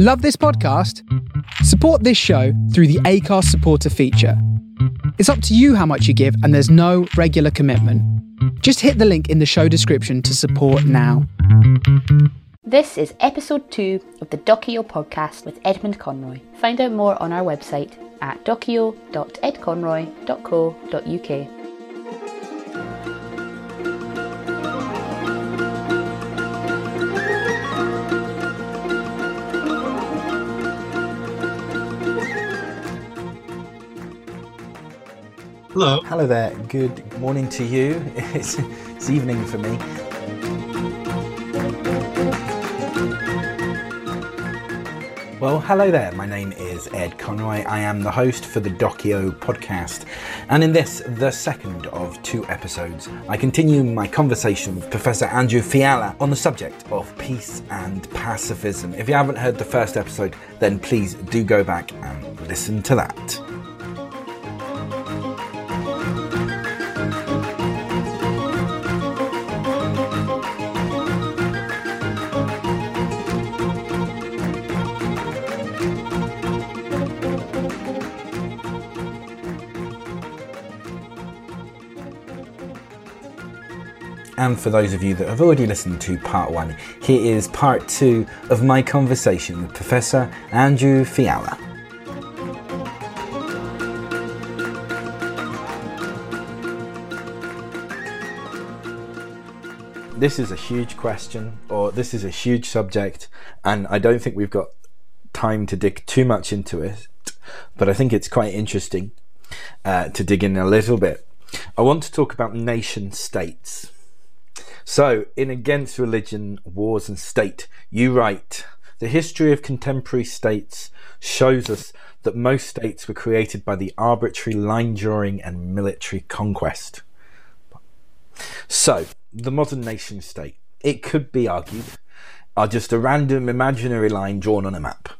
Love this podcast? Support this show through the Acast supporter feature. It's up to you how much you give, and there's no regular commitment. Just hit the link in the show description to support now. This is episode 2 of the Dokeo podcast with Edmund Conroy. Find out more on our website at dokeo.edconroy.co.uk. Hello. Hello there. Good morning to you. It's evening for me. Well, hello there. My name is Ed Conroy. I am the host for the Dokeo podcast. And in this, the second of 2 episodes, I continue my conversation with Professor Andrew Fiala on the subject of peace and pacifism. If you haven't heard the first episode, then please do go back and listen to that. And for those of you that have already listened to part 1, here is part 2 of my conversation with Professor Andrew Fiala. This is a huge question, or this is a huge subject, and I don't think we've got time to dig too much into it, but I think it's quite interesting to dig in a little bit. I want to talk about nation states. So, in Against Religion, Wars and State, you write, the history of contemporary states shows us that most states were created by the arbitrary line drawing and military conquest. So, the modern nation state, it could be argued, are just a random imaginary line drawn on a map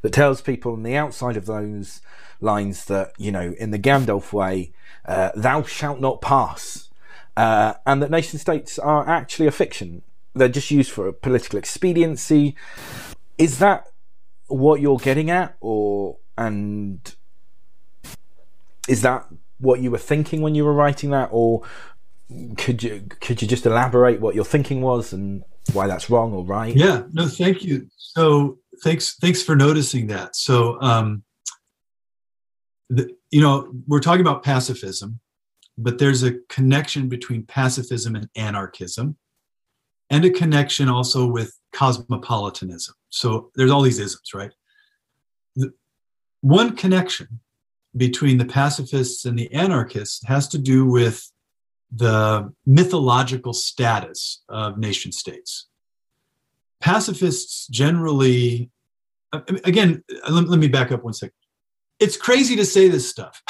that tells people on the outside of those lines that, you know, in the Gandalf way, thou shalt not pass. And that nation-states are actually a fiction. They're just used for political expediency. Is that what you're getting at? And is that what you were thinking when you were writing that? Or could you just elaborate what your thinking was and why that's wrong or right? Yeah, no, thank you. So thanks for noticing that. So, we're talking about pacifism. But there's a connection between pacifism and anarchism, and a connection also with cosmopolitanism. So there's all these isms, right? One connection between the pacifists and the anarchists has to do with the mythological status of nation states. Pacifists generally, again, let me back up one second. It's crazy to say this stuff.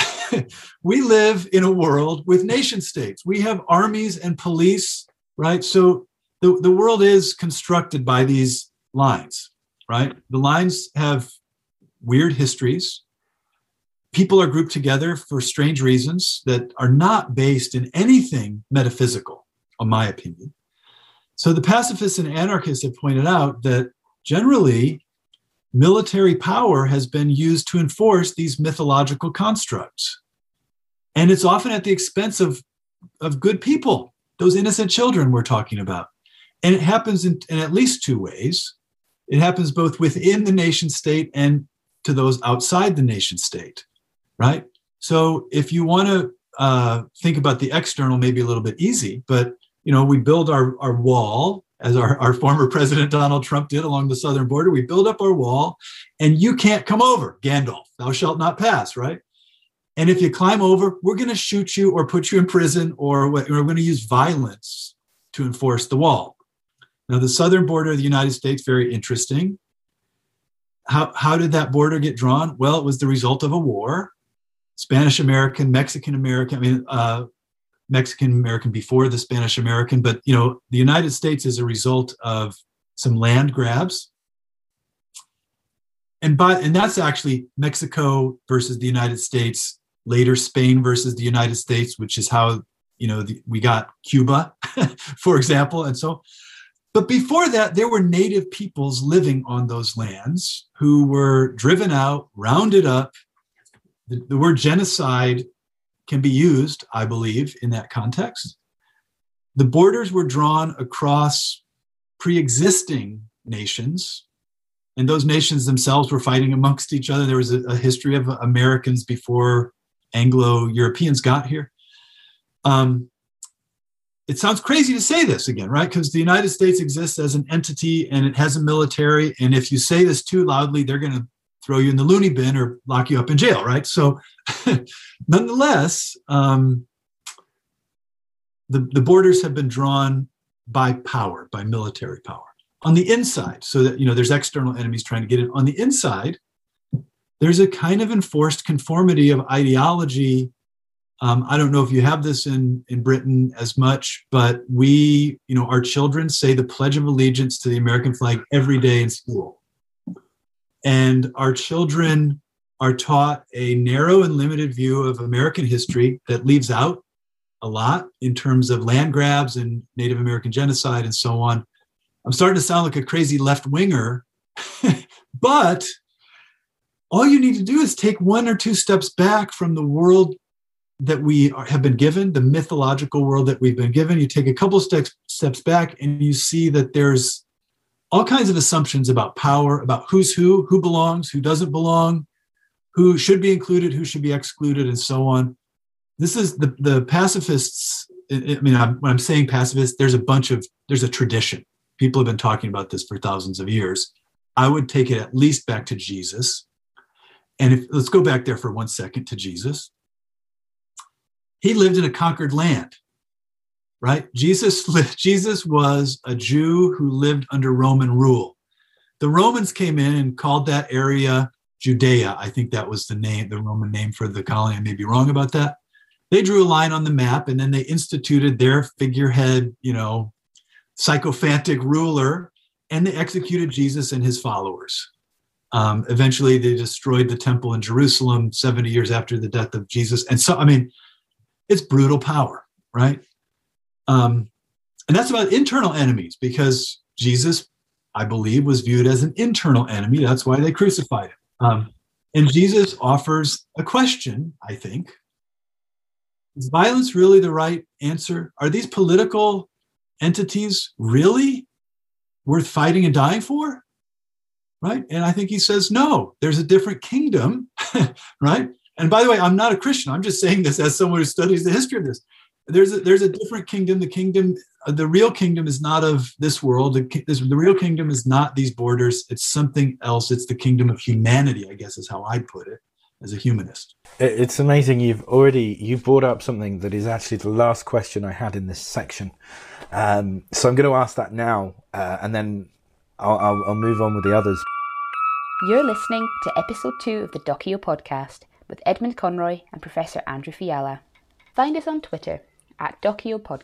We live in a world with nation states. We have armies and police, right? So the world is constructed by these lines, right? The lines have weird histories. People are grouped together for strange reasons that are not based in anything metaphysical, in my opinion. So the pacifists and anarchists have pointed out that generally, military power has been used to enforce these mythological constructs. And it's often at the expense of good people, those innocent children we're talking about. And it happens in at least 2 ways. It happens both within the nation state and to those outside the nation state, right? So if you want to think about the external, maybe a little bit easy, but we build our wall, as our former president Donald Trump did along the southern border. We build up our wall, and you can't come over, Gandalf, thou shalt not pass, right? And if you climb over, we're going to shoot you or put you in prison, or we're going to use violence to enforce the wall. Now, the southern border of the United States, very interesting. How did that border get drawn? Well, it was the result of a war. Spanish-American, Mexican-American, Mexican-American before the Spanish-American, but the United States is a result of some land grabs. And that's actually Mexico versus the United States, later Spain versus the United States, which is how we got Cuba, for example. And so, But before that, there were native peoples living on those lands who were driven out, rounded up. The word genocide can be used, I believe, in that context. The borders were drawn across pre-existing nations, and those nations themselves were fighting amongst each other. There was a history of Americans before Anglo-Europeans got here. It sounds crazy to say this again, right? Because the United States exists as an entity and it has a military. And if you say this too loudly, they're going to throw you in the loony bin or lock you up in jail, right? So nonetheless, the borders have been drawn by power, by military power on the inside. So that, you know, there's external enemies trying to get in. On the inside, there's a kind of enforced conformity of ideology. I don't know if you have this in Britain as much, but we, you know, our children say the Pledge of Allegiance to the American flag every day in school. And our children are taught a narrow and limited view of American history that leaves out a lot in terms of land grabs and Native American genocide and so on. I'm starting to sound like a crazy left-winger, but all you need to do is take one or two steps back from the world that we have been given, the mythological world that we've been given. You take a couple steps back and you see that there's all kinds of assumptions about power, about who's who belongs, who doesn't belong, who should be included, who should be excluded, and so on. This is the pacifists. I mean, when I'm saying pacifists, there's a tradition. People have been talking about this for thousands of years. I would take it at least back to Jesus. And let's go back there for one second to Jesus. He lived in a conquered land, right? Jesus was a Jew who lived under Roman rule. The Romans came in and called that area Judea. I think that was the name, the Roman name for the colony. I may be wrong about that. They drew a line on the map, and then they instituted their figurehead, you know, sycophantic ruler, and they executed Jesus and his followers. Eventually, they destroyed the temple in Jerusalem 70 years after the death of Jesus. And so, I mean, it's brutal power, right? And that's about internal enemies, because Jesus, I believe, was viewed as an internal enemy. That's why they crucified him. And Jesus offers a question, I think. Is violence really the right answer? Are these political entities really worth fighting and dying for? Right? And I think he says, no, there's a different kingdom, right? And by the way, I'm not a Christian. I'm just saying this as someone who studies the history of this. There's a different kingdom. The real kingdom is not of this world. The real kingdom is not these borders. It's something else. It's the kingdom of humanity, I guess is how I put it as a humanist. It's amazing. You brought up something that is actually the last question I had in this section. So I'm going to ask that now, and then I'll move on with the others. You're listening to episode 2 of the Dokeo podcast with Edmund Conroy and Professor Andrew Fiala. Find us on Twitter at Dokeo Podcast.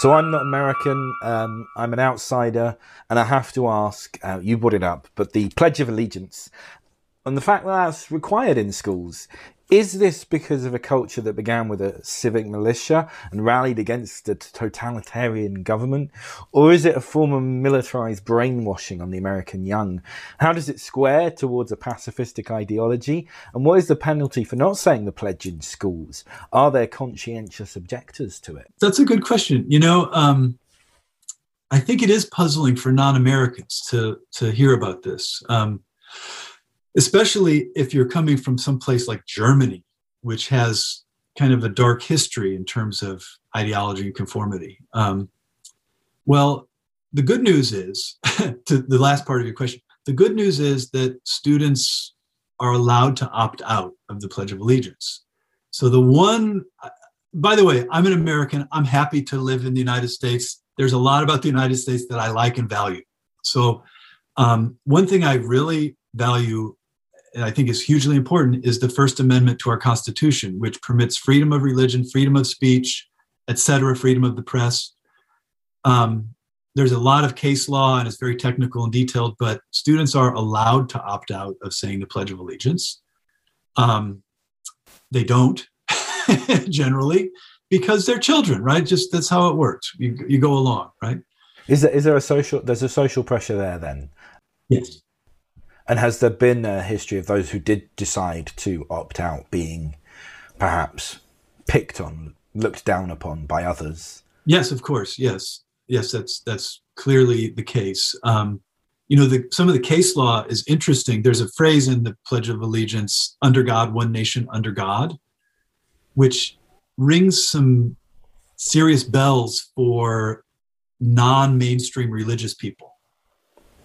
So I'm not American, I'm an outsider, and I have to ask, you brought it up, but the Pledge of Allegiance, and the fact that that's required in schools, is this because of a culture that began with a civic militia and rallied against a totalitarian government? Or is it a form of militarized brainwashing on the American young? How does it square towards a pacifistic ideology? And what is the penalty for not saying the pledge in schools? Are there conscientious objectors to it? That's a good question. You know, I think it is puzzling for non-Americans to hear about this. Especially if you're coming from some place like Germany, which has kind of a dark history in terms of ideology and conformity. Well, the good news is, to the last part of your question, the good news is that students are allowed to opt out of the Pledge of Allegiance. So by the way, I'm an American. I'm happy to live in the United States. There's a lot about the United States that I like and value. So one thing I really value, and I think is hugely important, is the First Amendment to our Constitution, which permits freedom of religion, freedom of speech, etc., freedom of the press. There's a lot of case law, and it's very technical and detailed, but students are allowed to opt out of saying the Pledge of Allegiance. They don't, generally, because they're children, right? Just that's how it works. You go along, right? Is there a social? There's a social pressure there, then. Yes. And has there been a history of those who did decide to opt out being perhaps picked on, looked down upon by others? Yes, of course. Yes, that's clearly the case. Some of the case law is interesting. There's a phrase in the Pledge of Allegiance, under God, one nation under God, which rings some serious bells for non-mainstream religious people.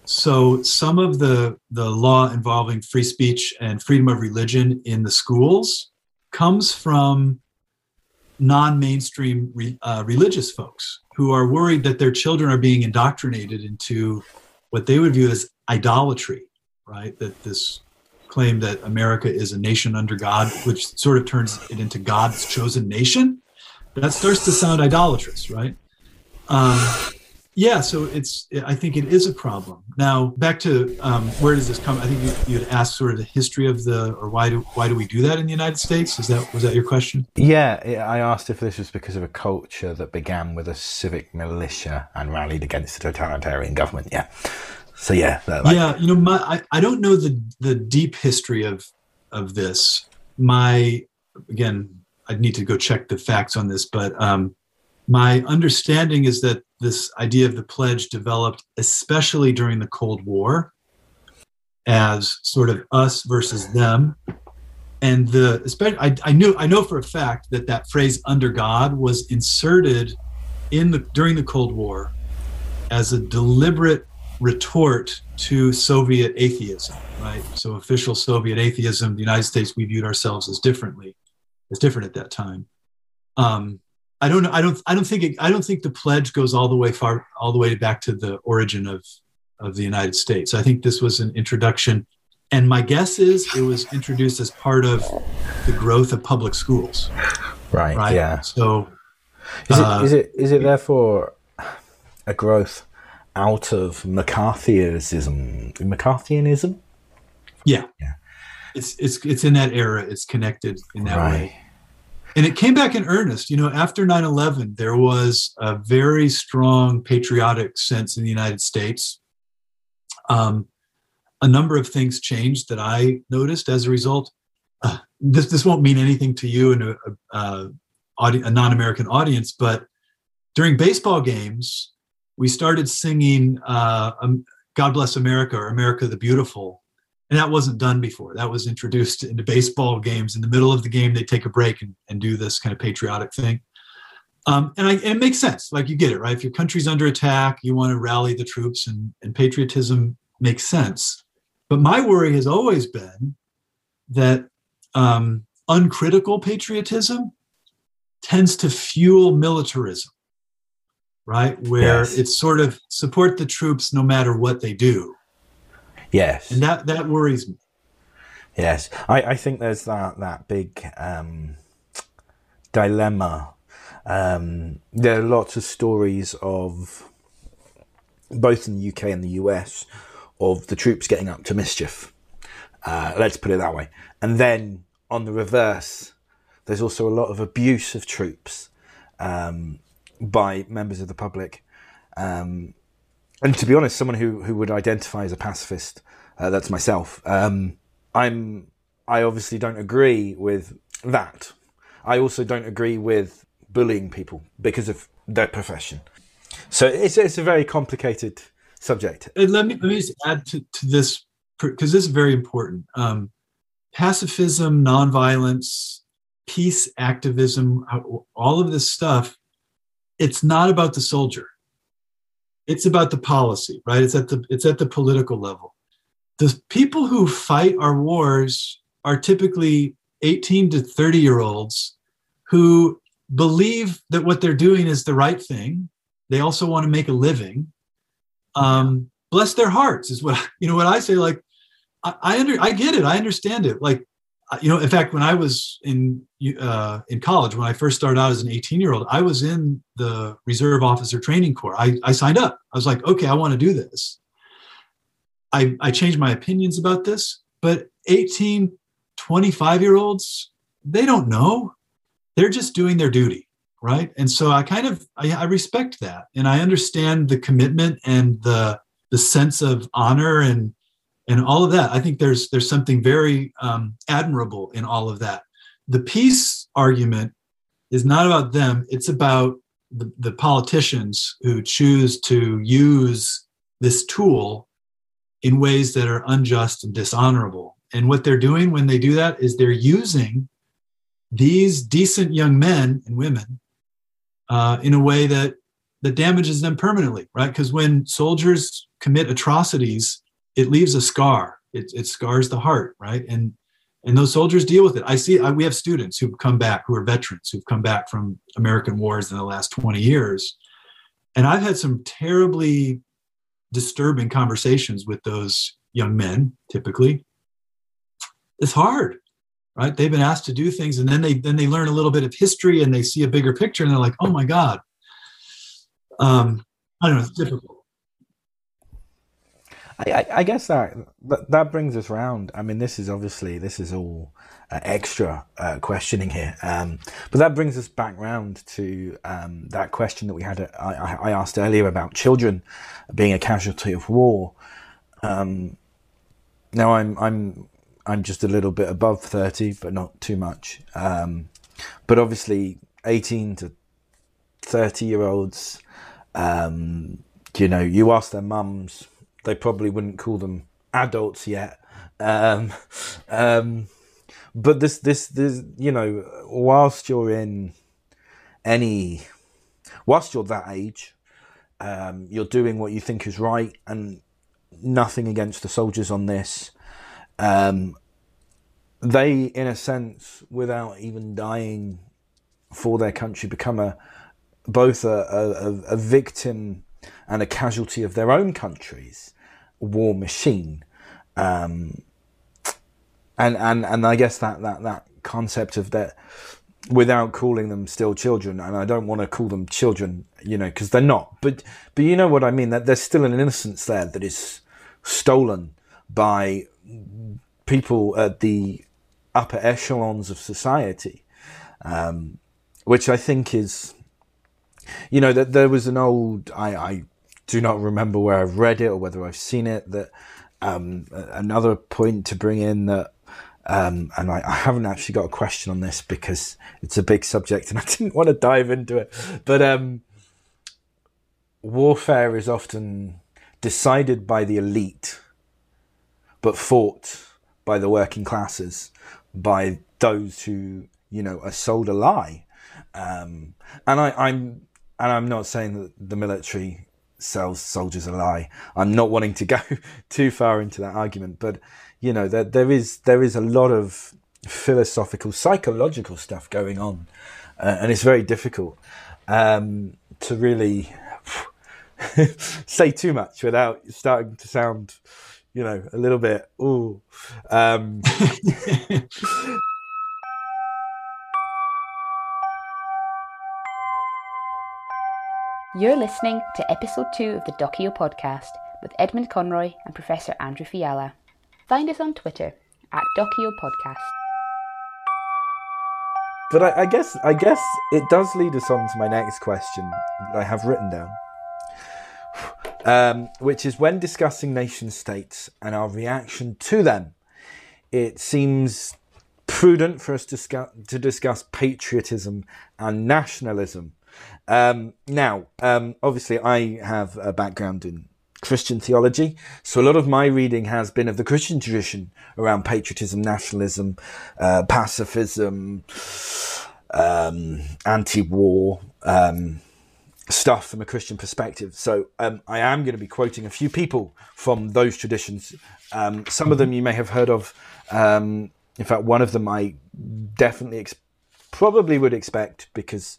So some of the law involving free speech and freedom of religion in the schools comes from non-mainstream religious folks who are worried that their children are being indoctrinated into what they would view as idolatry, right? That this claim that America is a nation under God, which sort of turns it into God's chosen nation, that starts to sound idolatrous, right? So I think it is a problem. Now, back to where does this come? I think you had asked sort of the history of why do we do that in the United States? Was that your question? Yeah, I asked if this was because of a culture that began with a civic militia and rallied against the totalitarian government. Yeah. So yeah. I don't know the deep history of this. I'd need to go check the facts on this, but my understanding is that this idea of the pledge developed especially during the Cold War as sort of us versus them. And I know for a fact that phrase under God was inserted during the Cold War as a deliberate retort to Soviet atheism, right? So official Soviet atheism, the United States, we viewed ourselves as different at that time. I don't think the pledge goes all the way back to the origin of the United States. I think this was an introduction, and my guess is it was introduced as part of the growth of public schools. Right? Yeah. So, is it therefore a growth out of McCarthyism? Yeah. Yeah. It's in that era. It's connected in that way. And it came back in earnest. After 9/11, there was a very strong patriotic sense in the United States. A number of things changed that I noticed as a result. This won't mean anything to you and a non-American audience, but during baseball games, we started singing God Bless America or America the Beautiful. And that wasn't done before. That was introduced into baseball games. In the middle of the game, they take a break and do this kind of patriotic thing. And it makes sense. Like, you get it, right? If your country's under attack, you want to rally the troops, and patriotism makes sense. But my worry has always been that uncritical patriotism tends to fuel militarism, right? Where it's sort of support the troops no matter what they do. Yes. And that worries me. Yes. I think there's that big dilemma. There are lots of stories of, both in the UK and the US, of the troops getting up to mischief. Let's put it that way. And then on the reverse, there's also a lot of abuse of troops by members of the public. And to be honest, someone who would identify as a pacifist, that's myself, I obviously don't agree with that. I also don't agree with bullying people because of their profession. So it's a very complicated subject. And let me just add to this, because this is very important. Pacifism, nonviolence, peace activism, all of this stuff, it's not about the soldier. It's about the policy, right? It's at the political level. The people who fight our wars are typically 18 to 30-year-olds who believe that what they're doing is the right thing. They also want to make a living. Bless their hearts is what I say. Like, I get it. I understand it. Like, in fact, when I was in college, when I first started out as an 18-year-old, I was in the Reserve Officer Training Corps. I signed up. I was like, okay, I want to do this. I changed my opinions about this, but 18, 25-year-olds, they don't know. They're just doing their duty, right? And so I kind of, I respect that. And I understand the commitment and the sense of honor and all of that. I think there's something very admirable in all of that. The peace argument is not about them. It's about the politicians who choose to use this tool in ways that are unjust and dishonorable. And what they're doing when they do that is they're using these decent young men and women in a way that damages them permanently, right? Because when soldiers commit atrocities, it leaves a scar. It scars the heart, right? And those soldiers deal with it. We have students who've come back, who are veterans, who've come back from American wars in the last 20 years. And I've had some terribly disturbing conversations with those young men, typically. It's hard, right? They've been asked to do things, and then they learn a little bit of history, and they see a bigger picture, and they're like, "Oh my God!" I don't know. It's difficult. I guess that brings us round. I mean, this is all extra questioning here, but that brings us back round to that question that we had. I asked earlier about children being a casualty of war. Now I'm just a little bit above 30, but not too much. But obviously 18 to 30-year-olds, you know, you ask their mums, they probably wouldn't call them adults yet. But this, you know, whilst you're that age, you're doing what you think is right, and nothing against the soldiers on this. They, in a sense, without even dying for their country, become both a victim and a casualty of their own country's war machine. And I guess that concept of that, without calling them still children, and I don't want to call them children, you know, because they're not. But you know what I mean, that there's still an innocence there that is stolen by people at the upper echelons of society, which I think is, you know, that there was an old, I do not remember where I've read it or whether I've seen it, that another point to bring in that, and I haven't actually got a question on this because it's a big subject and I didn't want to dive into it, but warfare is often decided by the elite, but fought by the working classes, by those who, you know, are sold a lie. And I'm not saying that the military sells soldiers a lie. I'm not wanting to go too far into that argument, but you know, there is a lot of philosophical, psychological stuff going on, and it's very difficult to really say too much without starting to sound, you know, a little bit, ooh. You're listening to episode 2 of the Dokeo podcast with Edmund Conroy and Professor Andrew Fiala. Find us on Twitter at Dokeo Podcast. But I guess it does lead us on to my next question that I have written down. Which is, when discussing nation states and our reaction to them, it seems prudent for us to discuss patriotism and nationalism. Now, obviously, I have a background in Christian theology, so a lot of my reading has been of the Christian tradition around patriotism, nationalism, pacifism, anti-war, stuff from a Christian perspective. So I am going to be quoting a few people from those traditions. Some of them you may have heard of. In fact, one of them I definitely probably would expect, because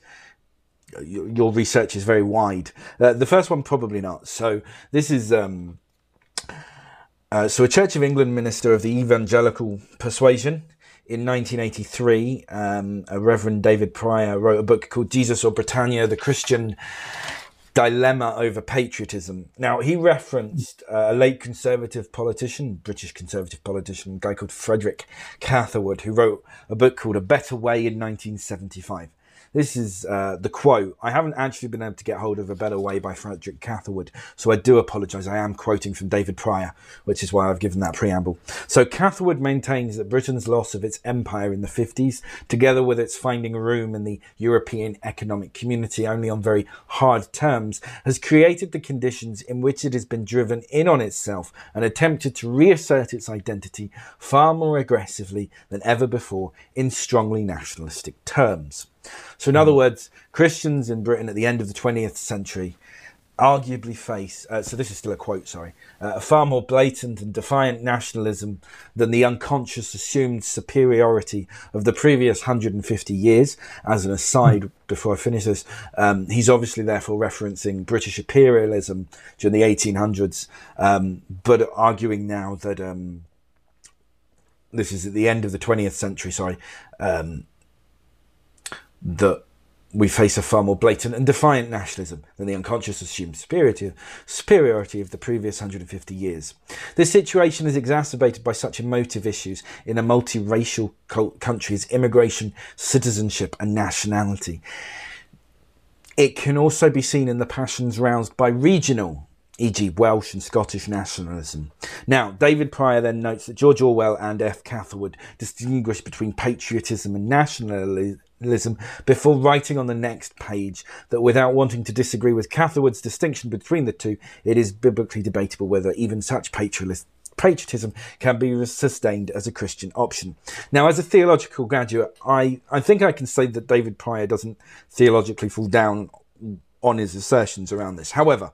your research is very wide. The first one, probably not. So this is a Church of England minister of the evangelical persuasion. In 1983, Reverend David Pryor wrote a book called Jesus or Britannia, The Christian Dilemma Over Patriotism. Now, he referenced a late conservative politician, British conservative politician, a guy called Frederick Catherwood, who wrote a book called A Better Way in 1975. This is the quote. I haven't actually been able to get hold of A Better Way by Frederick Catherwood, so I do apologise. I am quoting from David Pryor, which is why I've given that preamble. So Catherwood maintains that Britain's loss of its empire in the 50s, together with its finding room in the European economic community only on very hard terms, has created the conditions in which it has been driven in on itself and attempted to reassert its identity far more aggressively than ever before in strongly nationalistic terms. So in other words, Christians in Britain at the end of the 20th century arguably face, so this is still a quote, sorry, a far more blatant and defiant nationalism than the unconscious assumed superiority of the previous 150 years. As an aside, before I finish this, he's obviously therefore referencing British imperialism during the 1800s, but arguing now that, this is at the end of the 20th century, sorry, that we face a far more blatant and defiant nationalism than the unconscious assumed superiority of the previous 150 years. This situation is exacerbated by such emotive issues in a multiracial country as immigration, citizenship and nationality. It can also be seen in the passions roused by regional, e.g. Welsh and Scottish nationalism. Now, David Pryor then notes that George Orwell and F. Catherwood distinguished between patriotism and nationalism before writing on the next page that without wanting to disagree with Catherwood's distinction between the two, it is biblically debatable whether even such patriotism can be sustained as a Christian option. Now, as a theological graduate, I think I can say that David Pryor doesn't theologically fall down on his assertions around this. However,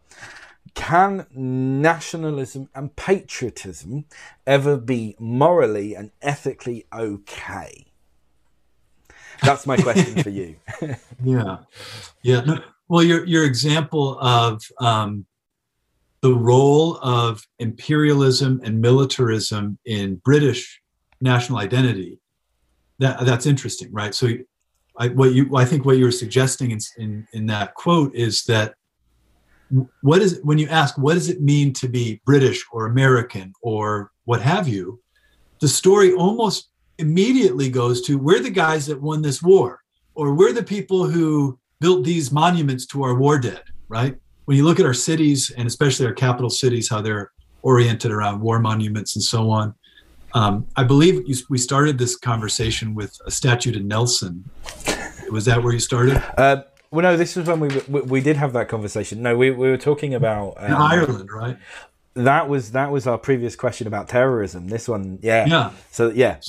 can nationalism and patriotism ever be morally and ethically okay? That's my question for you. Yeah. No, well, your example of the role of imperialism and militarism in British national identity—that's interesting, right? So, I think what you were suggesting in that quote is that when you ask what does it mean to be British or American or what have you, the story almost immediately goes to we're the guys that won this war, or we're the people who built these monuments to our war dead, right? When you look at our cities and especially our capital cities, how they're oriented around war monuments and so on. I believe we started this conversation with a statue to Nelson. Was that where you started? Well, no, this was when we did have that conversation. No, we were talking about... in Ireland, right? That was our previous question about terrorism. This one, yeah. So, and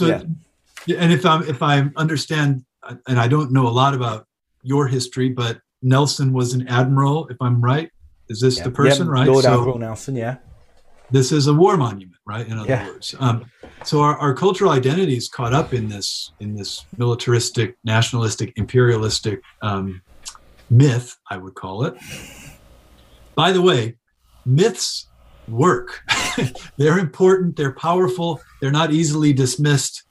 if I understand, and I don't know a lot about your history, but Nelson was an admiral, if I'm right. Is this the person, right? Lord Admiral Nelson, yeah. This is a war monument, right? In other words, so our cultural identity is caught up in this militaristic, nationalistic, imperialistic myth, I would call it. By the way, myths work. They're important, they're powerful, they're not easily dismissed.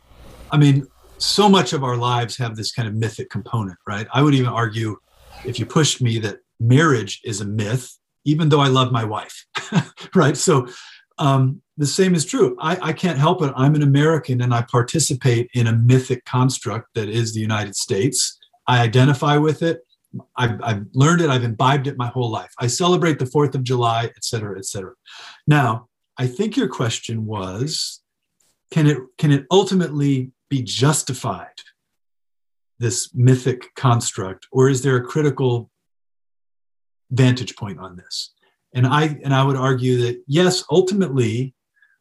I mean, so much of our lives have this kind of mythic component, right? I would even argue, if you pushed me, that marriage is a myth, even though I love my wife, right? So the same is true. I can't help it. I'm an American and I participate in a mythic construct that is the United States. I identify with it. I've learned it, I've imbibed it my whole life. I celebrate the 4th of July, et cetera, et cetera. Now, I think your question was, can it ultimately be justified, this mythic construct, or is there a critical vantage point on this? And I would argue that, yes, ultimately,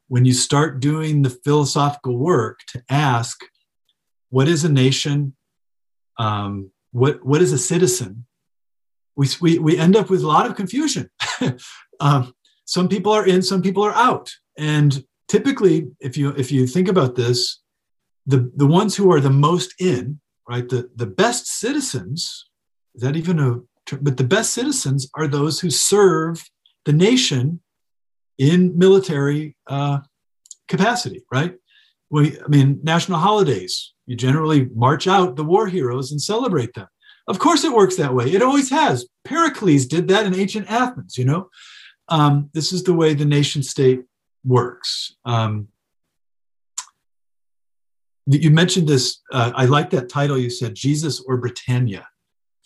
when you start doing the philosophical work to ask, what is a nation? What is a citizen? We end up with a lot of confusion. Some people are in, some people are out. And typically, if you think about this, the ones who are the most in, right, the best citizens, is that even a term? But the best citizens are those who serve the nation in military capacity, right? National holidays. You generally march out the war heroes and celebrate them. Of course it works that way. It always has. Pericles did that in ancient Athens, you know. This is the way the nation state works. You mentioned this. I like that title you said, Jesus or Britannia.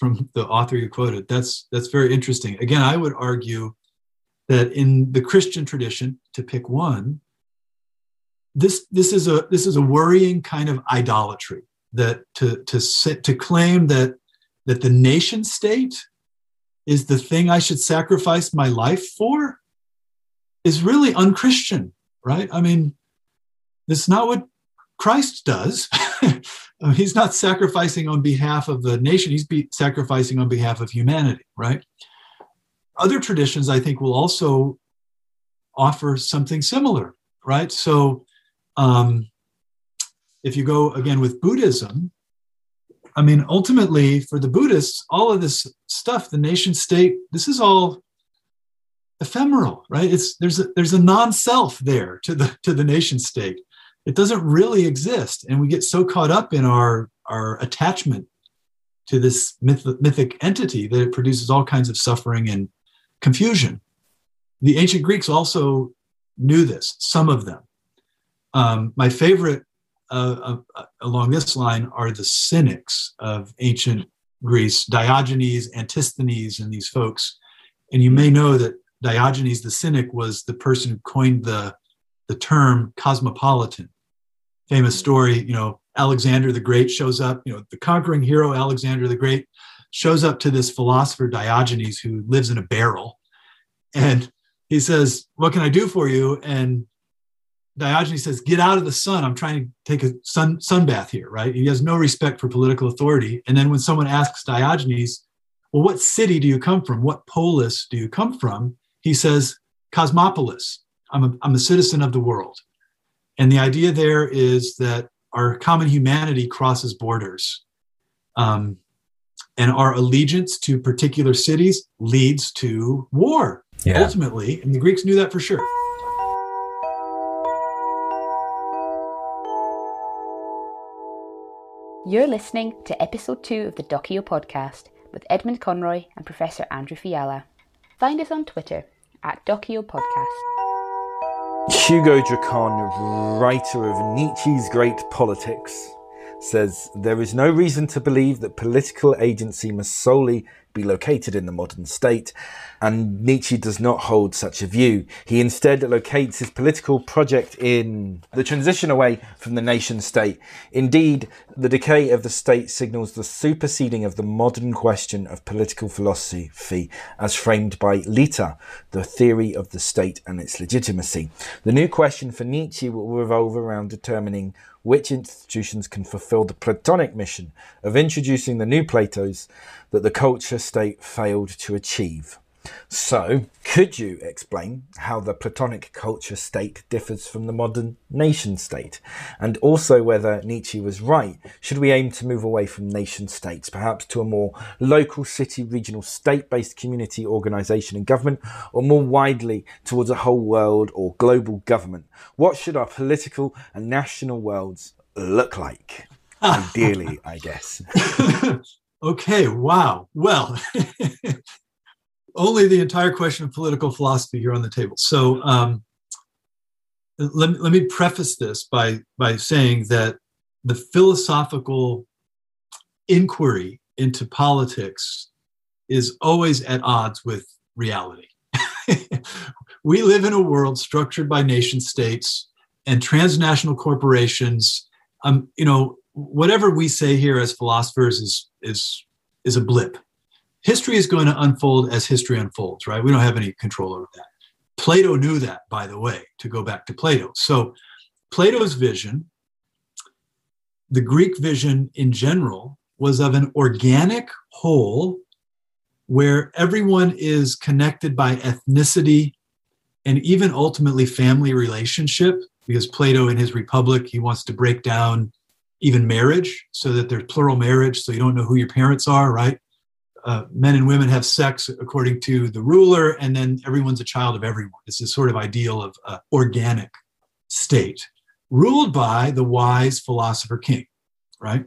from the author you quoted. That's very interesting. Again, I would argue that in the Christian tradition, to pick one, this is a worrying kind of idolatry, that to claim that the nation state is the thing I should sacrifice my life for is really un-Christian, right? I mean, that's not what Christ does. He's not sacrificing on behalf of the nation. He's sacrificing on behalf of humanity, right? Other traditions, I think, will also offer something similar, right? So if you go, again, with Buddhism, I mean, ultimately, for the Buddhists, all of this stuff, the nation state, this is all ephemeral, right? There's a non-self there to the nation state. It doesn't really exist, and we get so caught up in our attachment to this mythic entity that it produces all kinds of suffering and confusion. The ancient Greeks also knew this, some of them. My favorite along this line are the cynics of ancient Greece, Diogenes, Antisthenes, and these folks. And you may know that Diogenes the Cynic was the person who coined the term cosmopolitan. Famous story, you know, Alexander the Great shows up, you know, the conquering hero Alexander the Great shows up to this philosopher Diogenes who lives in a barrel. And he says, "What can I do for you?" And Diogenes says, "Get out of the sun. I'm trying to take a sunbath here," right? He has no respect for political authority. And then when someone asks Diogenes, "Well, what city do you come from? What polis do you come from?" He says, "Cosmopolis. I'm a citizen of the world." And the idea there is that our common humanity crosses borders. And our allegiance to particular cities leads to war, ultimately. And the Greeks knew that for sure. You're listening to episode 2 of the Dokeo podcast with Edmund Conroy and Professor Andrew Fiala. Find us on Twitter at Dokeo Podcast. Hugo Jacan, writer of Nietzsche's Great Politics, says, "There is no reason to believe that political agency must solely be located in the modern state, and Nietzsche does not hold such a view. He instead locates his political project in the transition away from the nation state. Indeed, the decay of the state signals the superseding of the modern question of political philosophy as framed by Lita, the theory of the state and its legitimacy. The new question for Nietzsche will revolve around determining which institutions can fulfill the Platonic mission of introducing the new Platos that the culture state failed to achieve." So, could you explain how the Platonic culture state differs from the modern nation state? And also whether Nietzsche was right. Should we aim to move away from nation states, perhaps to a more local, city, regional, state-based community organisation and government, or more widely towards a whole world or global government? What should our political and national worlds look like? Ideally, I guess. Okay, wow. Well... only the entire question of political philosophy here on the table. So let me preface this by saying that the philosophical inquiry into politics is always at odds with reality. We live in a world structured by nation states and transnational corporations. You know, whatever we say here as philosophers is a blip. History is going to unfold as history unfolds, right? We don't have any control over that. Plato knew that, by the way, to go back to Plato. So Plato's vision, the Greek vision in general, was of an organic whole where everyone is connected by ethnicity and even ultimately family relationship, because Plato in his Republic, he wants to break down even marriage so that there's plural marriage, so you don't know who your parents are, right? Men and women have sex according to the ruler, and then everyone's a child of everyone. It's this sort of ideal of organic state, ruled by the wise philosopher king, right?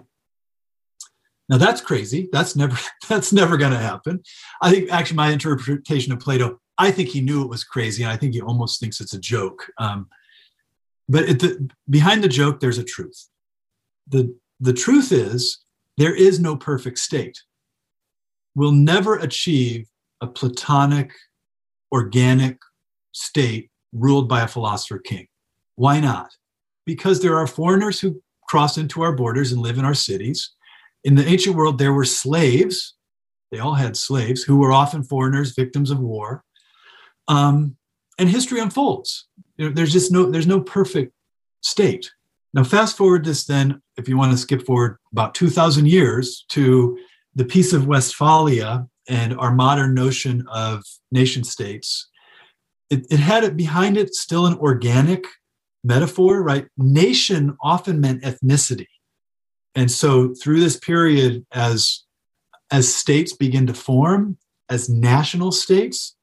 Now that's crazy. That's never going to happen. I think actually my interpretation of Plato, I think he knew it was crazy, and I think he almost thinks it's a joke. But behind the joke, there's a truth. The truth is there is no perfect state. will never achieve a Platonic, organic state ruled by a philosopher king. Why not? Because there are foreigners who cross into our borders and live in our cities. In the ancient world, there were slaves. They all had slaves who were often foreigners, victims of war. And history unfolds. There's no perfect state. Now, fast forward this then, if you want to skip forward about 2,000 years to the Peace of Westphalia and our modern notion of nation states, it had it behind it still an organic metaphor, right? Nation often meant ethnicity. And so through this period, as states begin to form, as national states,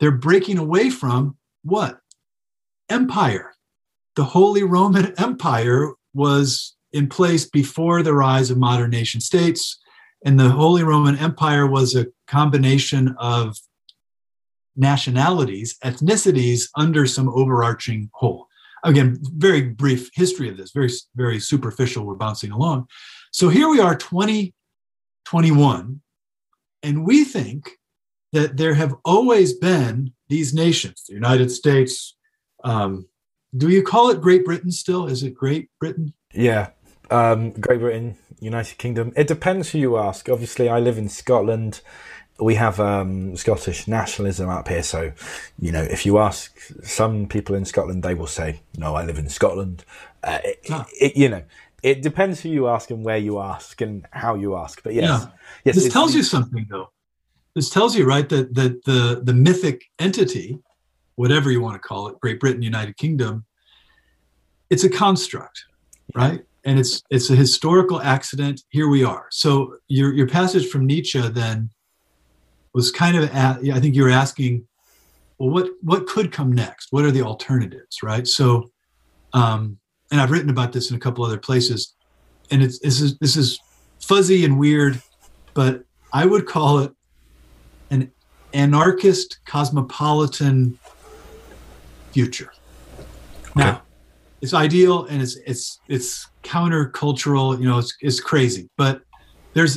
they're breaking away from what? Empire. The Holy Roman Empire was in place before the rise of modern nation states. And the Holy Roman Empire was a combination of nationalities, ethnicities under some overarching whole. Again, very brief history of this, very, very superficial, we're bouncing along. So here we are, 2021, and we think that there have always been these nations, the United States. Do you call it Great Britain still? Is it Great Britain? Yeah, Great Britain, United Kingdom. It depends who you ask. Obviously, I live in Scotland. We have Scottish nationalism up here. So, you know, if you ask some people in Scotland, they will say, no, I live in Scotland. It depends who you ask and where you ask and how you ask. But yes. Yeah. Yes, this tells you something, though. This tells you, right, that the mythic entity, whatever you want to call it, Great Britain, United Kingdom, it's a construct, right? And it's a historical accident. Here we are. So your passage from Nietzsche then was kind of, I think you were asking, well, what could come next? What are the alternatives, right? So, and I've written about this in a couple other places, and this is fuzzy and weird, but I would call it an anarchist cosmopolitan future. Now, okay. It's ideal and it's countercultural. You know, it's crazy, but I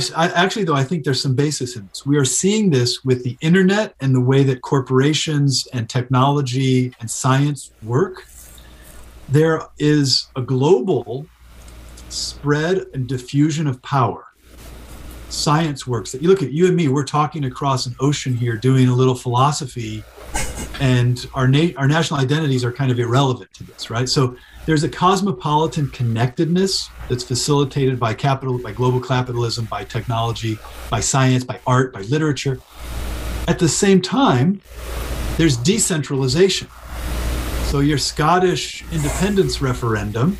think there's some basis in this. We are seeing this with the internet and the way that corporations and technology and science work. There is a global spread and diffusion of power. Science works. You look at you and me, we're talking across an ocean here, doing a little philosophy, and our national identities are kind of irrelevant to this, right? So there's a cosmopolitan connectedness that's facilitated by capital, by global capitalism, by technology, by science, by art, by literature. At the same time, there's decentralization. So your Scottish independence referendum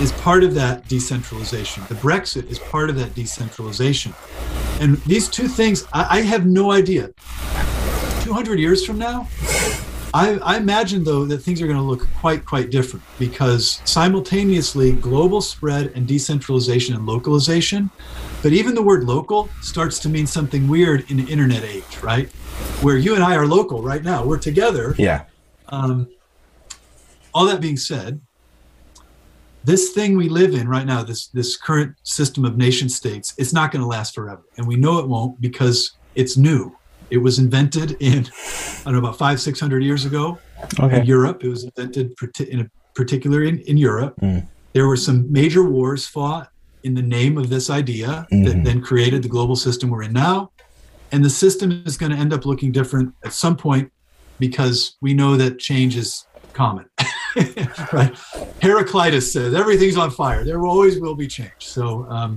is part of that decentralization. The Brexit is part of that decentralization. And these two things, I have no idea. 200 years from now, I imagine, though, that things are going to look quite different, because simultaneously global spread and decentralization and localization, but even the word local starts to mean something weird in the internet age, right? Where you and I are local right now. We're together. Yeah. All that being said, this thing we live in right now, this current system of nation states, it's not going to last forever. And we know it won't, because it's new. It was invented in, I don't know, about 500-600 years ago. Okay. In Europe. It was invented particularly in Europe. Mm. There were some major wars fought in the name of this idea that then created the global system we're in now. And the system is going to end up looking different at some point, because we know that change is common. Right? Heraclitus says everything's on fire. There always will be change. So I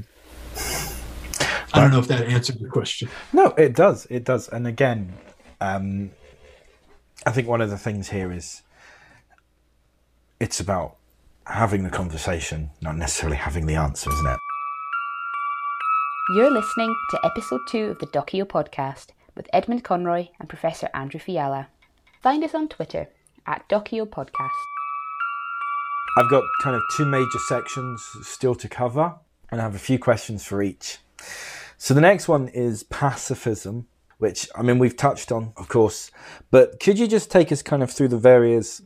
don't know if that answered your question. No, it does. It does. And again, I think one of the things here is it's about having the conversation, not necessarily having the answer, isn't it? You're listening to episode 2 of the Dokeo podcast with Edmund Conroy and Professor Andrew Fiala. Find us on Twitter at Dokeo Podcast. I've got kind of 2 major sections still to cover, and I have a few questions for each. So the next one is pacifism, which, I mean, we've touched on, of course, but could you just take us kind of through the various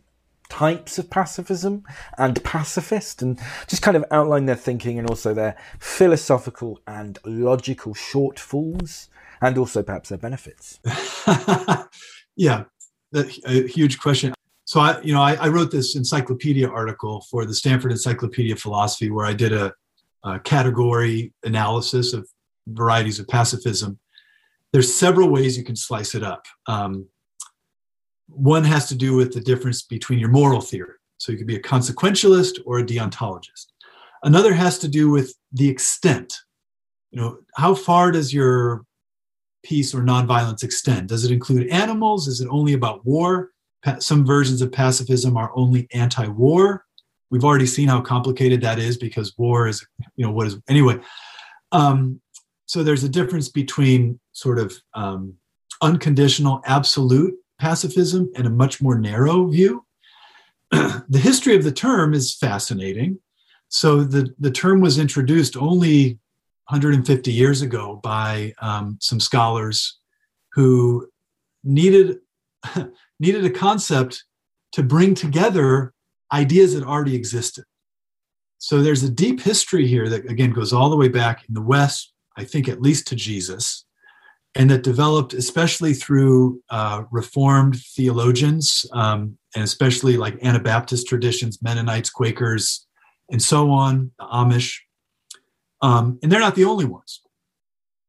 types of pacifism and pacifist, and just kind of outline their thinking and also their philosophical and logical shortfalls, and also perhaps their benefits. Yeah, a huge question. So I wrote this encyclopedia article for the Stanford Encyclopedia of Philosophy, where I did a category analysis of varieties of pacifism. There's several ways you can slice it up. One has to do with the difference between your moral theory. So you could be a consequentialist or a deontologist. Another has to do with the extent. You know, how far does your peace or nonviolence extend? Does it include animals? Is it only about war? Some versions of pacifism are only anti-war. We've already seen how complicated that is because war is, you know, what is, anyway. So there's a difference between sort of unconditional, absolute pacifism and a much more narrow view. The history of the term is fascinating. So the term was introduced only 150 years ago by some scholars who needed a concept to bring together ideas that already existed. So there's a deep history here that, again, goes all the way back in the West, I think at least to Jesus, and that developed especially through Reformed theologians, and especially like Anabaptist traditions, Mennonites, Quakers, and so on, the Amish. And they're not the only ones.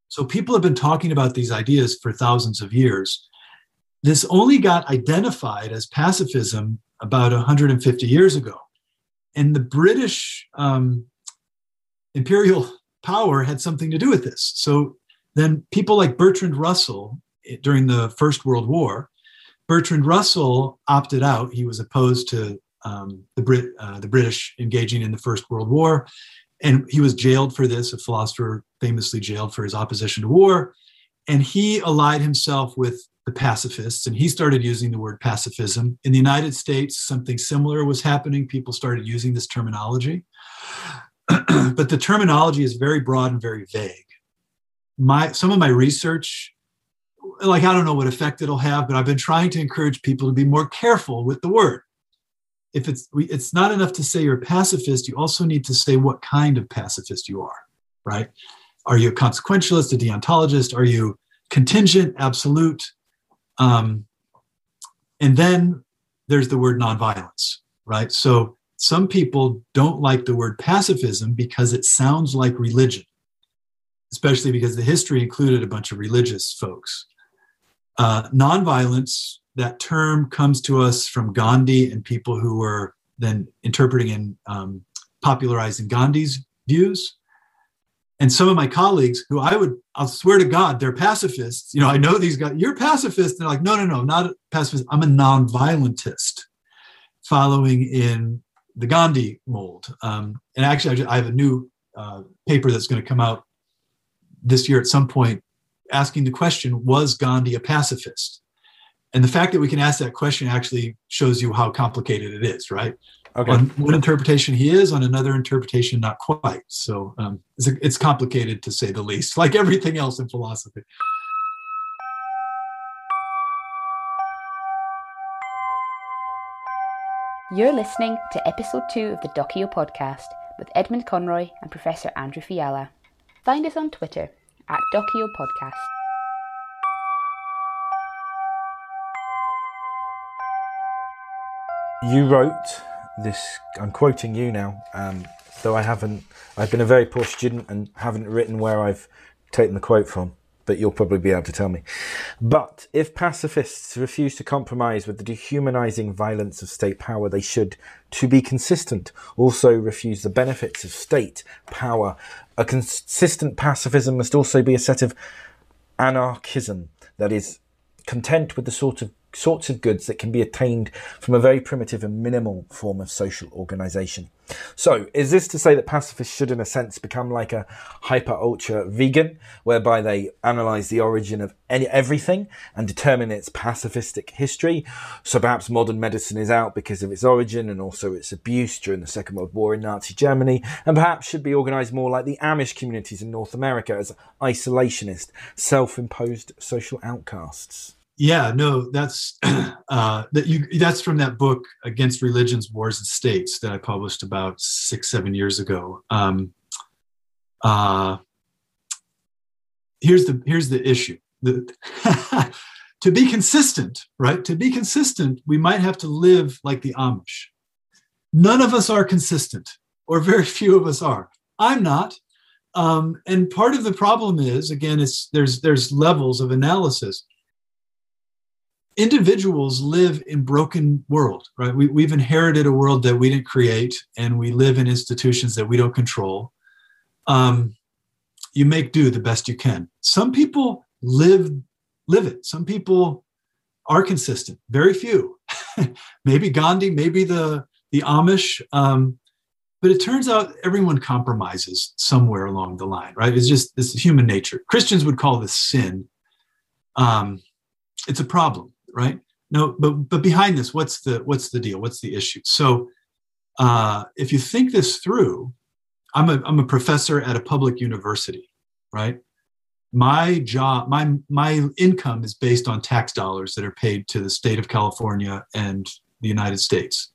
So people have been talking about these ideas for thousands of years. This only got identified as pacifism about 150 years ago. And the British imperial power had something to do with this. So then people like Bertrand Russell, during the First World War, Bertrand Russell opted out. He was opposed to the British engaging in the First World War. And he was jailed for this, a philosopher famously jailed for his opposition to war. And he allied himself with the pacifists, and he started using the word pacifism. In the United States, something similar was happening. People started using this terminology. But the terminology is very broad and very vague. Some of my research, like I don't know what effect it'll have, but I've been trying to encourage people to be more careful with the word. If it's not enough to say you're a pacifist, you also need to say what kind of pacifist you are, right? Are you a consequentialist, a deontologist? Are you contingent, absolute? And then there's the word nonviolence, right? So some people don't like the word pacifism because it sounds like religion, especially because the history included a bunch of religious folks. Nonviolence, that term comes to us from Gandhi and people who were then interpreting and popularizing Gandhi's views. And some of my colleagues who I'll swear to God, they're pacifists. You know, I know these guys, you're pacifist. And they're like, no, not a pacifist. I'm a nonviolentist, following in the Gandhi mold. And actually, I have a new paper that's going to come out this year at some point, asking the question, was Gandhi a pacifist? And the fact that we can ask that question actually shows you how complicated it is, right? Okay. On one interpretation he is, on another interpretation not quite. So it's complicated to say the least, like everything else in philosophy. You're listening to episode 2 of the Dokeo podcast with Edmund Conroy and Professor Andrew Fiala. Find us on Twitter at Dokeo Podcast. You wrote this, I'm quoting you now, though I've been a very poor student and haven't written where I've taken the quote from, but you'll probably be able to tell me. But if pacifists refuse to compromise with the dehumanizing violence of state power, they should, to be consistent, also refuse the benefits of state power. A consistent pacifism must also be a set of anarchism, that is, content with the sorts of goods that can be attained from a very primitive and minimal form of social organisation. So, is this to say that pacifists should, in a sense, become like a hyper-ultra vegan, whereby they analyse the origin of everything and determine its pacifistic history? So perhaps modern medicine is out because of its origin and also its abuse during the Second World War in Nazi Germany, and perhaps should be organised more like the Amish communities in North America as isolationist, self-imposed social outcasts. Yeah, no, that's that's from that book Against Religions, Wars, and States that I published about 6-7 years ago. Here's the issue. To be consistent, right? To be consistent, we might have to live like the Amish. None of us are consistent, or very few of us are. I'm not. And part of the problem is, again, there's levels of analysis. Individuals live in broken world, right? We've inherited a world that we didn't create, and we live in institutions that we don't control. You make do the best you can. Some people live it. Some people are consistent, very few. Maybe Gandhi, maybe the Amish. But it turns out everyone compromises somewhere along the line, right? It's just this human nature. Christians would call this sin. It's a problem, right? No, but behind this, what's the deal? What's the issue? So if you think this through, I'm a professor at a public university, right? My job, my income is based on tax dollars that are paid to the state of California and the United States.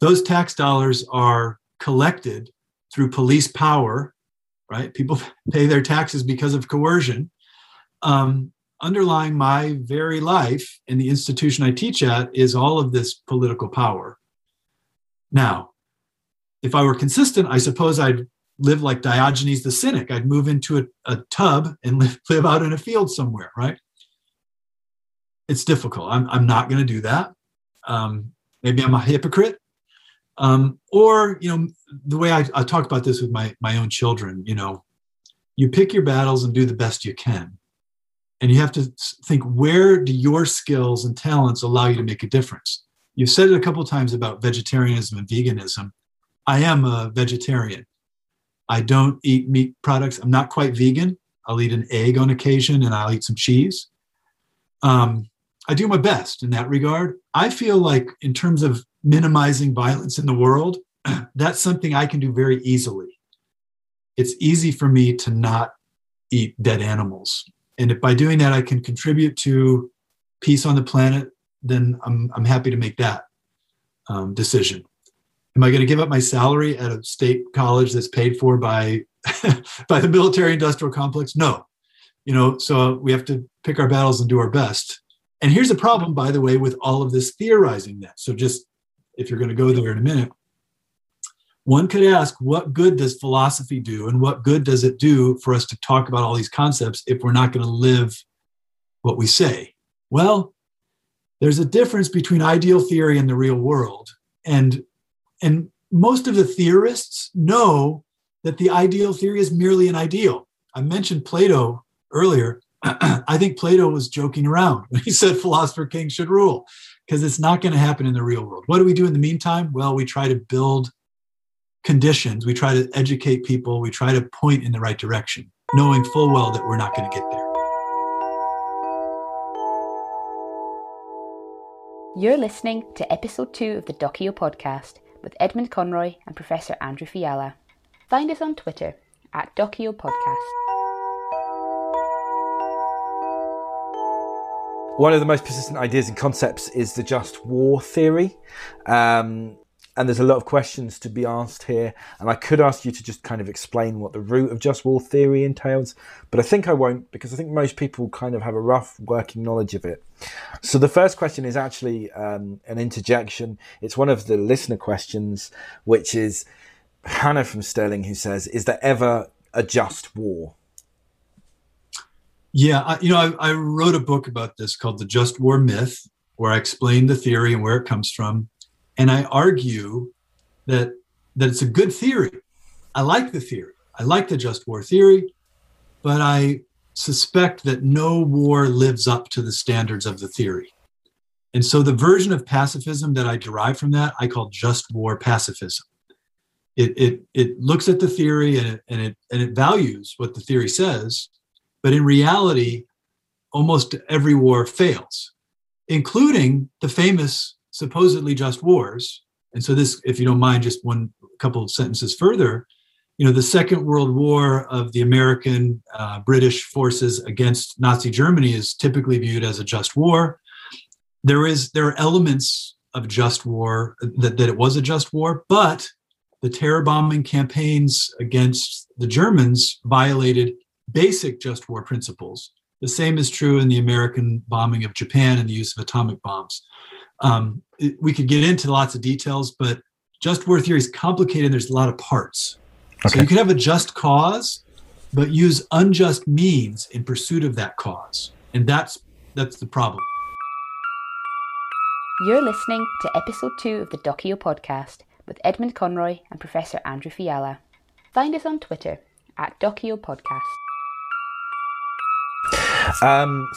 Those tax dollars are collected through police power, right? People pay their taxes because of coercion. Underlying my very life and the institution I teach at is all of this political power. Now, if I were consistent, I suppose I'd live like Diogenes the Cynic. I'd move into a tub and live out in a field somewhere, right? It's difficult. I'm not going to do that. Maybe I'm a hypocrite. Or, you know, the way I talk about this with my own children, you know, you pick your battles and do the best you can. And you have to think, where do your skills and talents allow you to make a difference? You've said it a couple of times about vegetarianism and veganism. I am a vegetarian. I don't eat meat products. I'm not quite vegan. I'll eat an egg on occasion, and I'll eat some cheese. I do my best in that regard. I feel like in terms of minimizing violence in the world, that's something I can do very easily. It's easy for me to not eat dead animals. And if by doing that, I can contribute to peace on the planet, then I'm happy to make that decision. Am I going to give up my salary at a state college that's paid for by by the military-industrial complex? No. You know, so we have to pick our battles and do our best. And here's the problem, by the way, with all of this theorizing that. So just if you're going to go there in a minute, one could ask, what good does philosophy do? And what good does it do for us to talk about all these concepts if we're not going to live what we say? Well, there's a difference between ideal theory and the real world. And most of the theorists know that the ideal theory is merely an ideal. I mentioned Plato earlier. I think Plato was joking around when he said philosopher kings should rule, because it's not going to happen in the real world. What do we do in the meantime? Well, we try to build conditions. We try to educate people. We try to point in the right direction, knowing full well that we're not going to get there. You're listening to episode 2 of the Dokeo podcast with Edmund Conroy and Professor Andrew Fiala. Find us on Twitter at Dokeo Podcast. One of the most persistent ideas and concepts is the just war theory. And there's a lot of questions to be asked here. And I could ask you to just kind of explain what the root of just war theory entails, but I think I won't, because I think most people kind of have a rough working knowledge of it. So the first question is actually an interjection. It's one of the listener questions, which is Hannah from Sterling, who says, is there ever a just war? Yeah, I wrote a book about this called The Just War Myth, where I explain the theory and where it comes from. And I argue that it's a good theory. I like the theory. I like the just war theory, but I suspect that no war lives up to the standards of the theory. And so the version of pacifism that I derive from that, I call just war pacifism. It looks at the theory and it values what the theory says, but in reality, almost every war fails, including the famous supposedly just wars. And so this, if you don't mind, just one couple of sentences further, you know, the Second World War of the American British forces against Nazi Germany is typically viewed as a just war. There are elements of just war, that it was a just war, but the terror bombing campaigns against the Germans violated basic just war principles. The same is true in the American bombing of Japan and the use of atomic bombs. We could get into lots of details, but just war theory is complicated. There's a lot of parts. Okay. So you could have a just cause, but use unjust means in pursuit of that cause. And that's the problem. You're listening to episode 2 of the Dokeo podcast with Edmund Conroy and Professor Andrew Fiala. Find us on Twitter at Dokeo Podcast.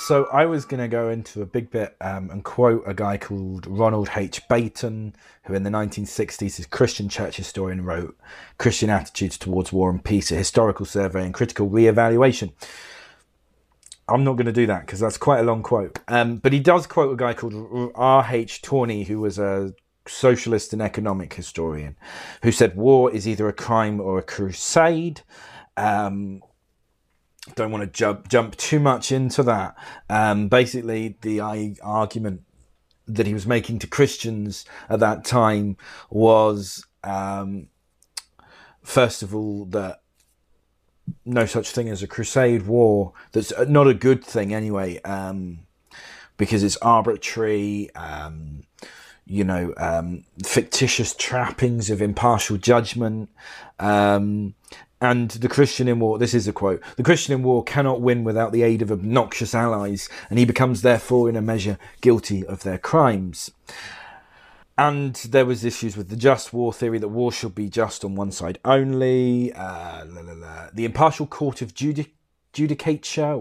So I was going to go into a big bit and quote a guy called Ronald H. Bayton, who in the 1960s, his Christian church historian, wrote Christian Attitudes Towards War and Peace, a Historical Survey and Critical Reevaluation. I'm not going to do that because that's quite a long quote. But he does quote a guy called R.H. Tawney, who was a socialist and economic historian, who said war is either a crime or a crusade. Don't want to jump too much into that. Basically, the argument that he was making to Christians at that time was, first of all, that no such thing as a crusade war. That's not a good thing anyway, because it's arbitrary, fictitious trappings of impartial judgment, and the Christian in war, this is a quote, the Christian in war cannot win without the aid of obnoxious allies, and he becomes therefore in a measure guilty of their crimes. And there was issues with the just war theory, that war should be just on one side only, the impartial court of judicature,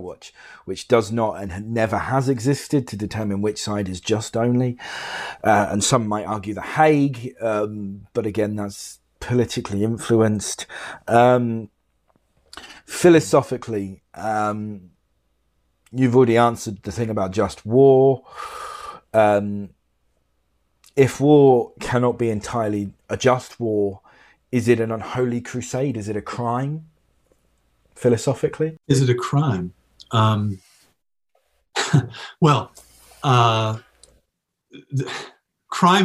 which does not and never has existed to determine which side is just only. And some might argue the Hague, but again, that's politically influenced. Philosophically, you've already answered the thing about just war. If war cannot be entirely a just war, is it an unholy crusade? Is it a crime? Philosophically, is it a crime? Crime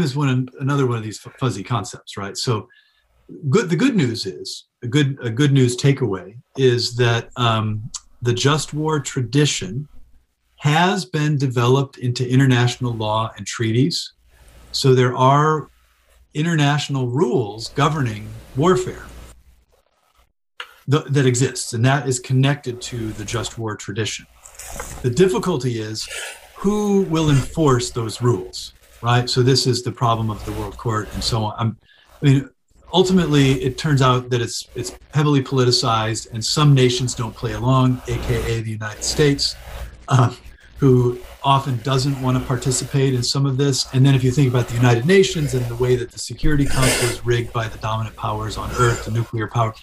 is another one of these fuzzy concepts, right? So, the good news is a good news takeaway is that the just war tradition has been developed into international law and treaties. So there are international rules governing warfare that exists, and that is connected to the just war tradition. The difficulty is who will enforce those rules, right? So this is the problem of the World Court and so on. Ultimately, it turns out that it's heavily politicized, and some nations don't play along, aka the United States, who often doesn't want to participate in some of this. And then if you think about the United Nations and the way that the Security Council is rigged by the dominant powers on Earth, the nuclear power,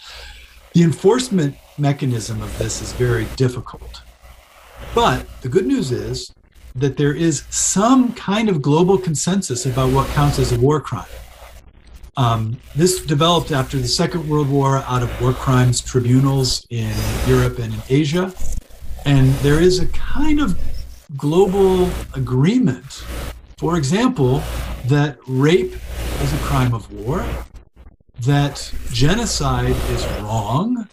the enforcement mechanism of this is very difficult. But the good news is that there is some kind of global consensus about what counts as a war crime. This developed after the Second World War out of war crimes tribunals in Europe and in Asia. And there is a kind of global agreement, for example, that rape is a crime of war, that genocide is wrong.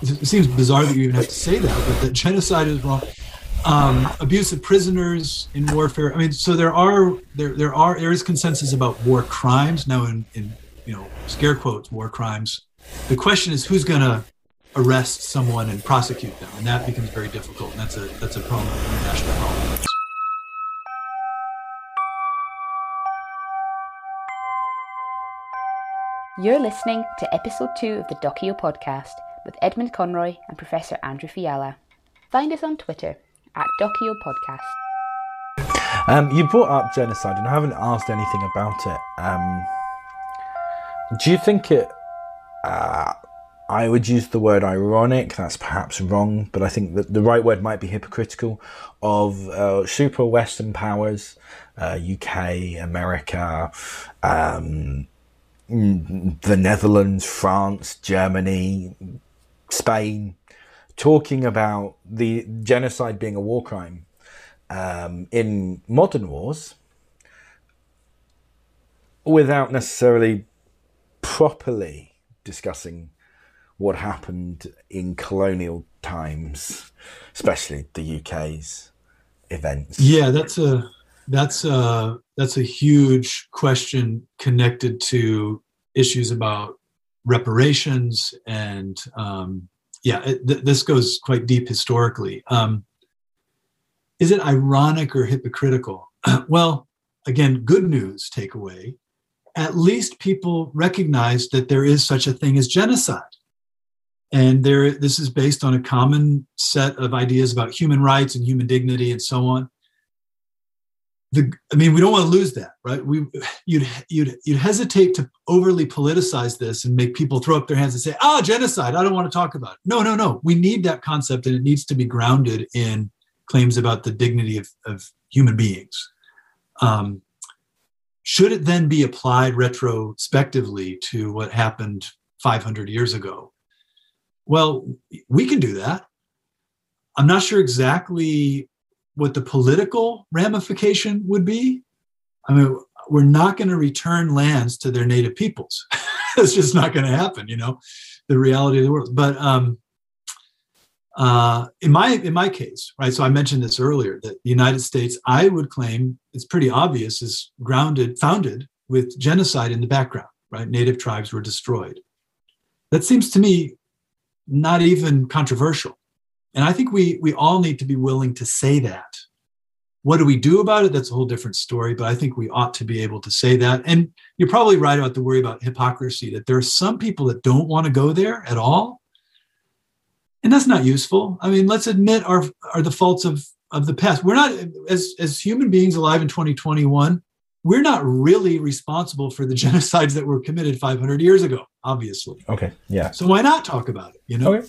It seems bizarre that you even have to say that, but that genocide is wrong. Abuse of prisoners in warfare. I mean, so there is consensus about war crimes now, in scare quotes, war crimes. The question is who's going to arrest someone and prosecute them, and that becomes very difficult. And that's a problem, an international problem. You're listening to episode 2 of the Dokeo podcast with Edmund Conroy and Professor Andrew Fiala. Find us on Twitter at Dokeo Podcast. You brought up genocide, and I haven't asked anything about it. Do you think it? I would use the word ironic. That's perhaps wrong, but I think that the right word might be hypocritical of super Western powers, UK, America, the Netherlands, France, Germany, Spain, talking about the genocide being a war crime in modern wars without necessarily properly discussing what happened in colonial times, especially the UK's events. Yeah, that's a huge question connected to issues about reparations and this goes quite deep historically. Is it ironic or hypocritical? Well, again, good news takeaway. At least people recognize that there is such a thing as genocide. And this is based on a common set of ideas about human rights and human dignity and so on. We don't want to lose that, right? You'd hesitate to overly politicize this and make people throw up their hands and say, genocide, I don't want to talk about it. No. We need that concept, and it needs to be grounded in claims about the dignity of human beings. Should it then be applied retrospectively to what happened 500 years ago? Well, we can do that. I'm not sure exactly what the political ramification would be. We're not going to return lands to their native peoples. It's just not going to happen, the reality of the world. But in my case, right, so I mentioned this earlier, that the United States, I would claim, it's pretty obvious, is founded with genocide in the background, right? Native tribes were destroyed. That seems to me not even controversial. And I think we all need to be willing to say that. What do we do about it? That's a whole different story, but I think we ought to be able to say that. And you're probably right about the worry about hypocrisy, that there are some people that don't want to go there at all. And that's not useful. Let's admit the faults of the past. We're not, as human beings alive in 2021, we're not really responsible for the genocides that were committed 500 years ago, obviously. Okay, yeah. So why not talk about it, Okay.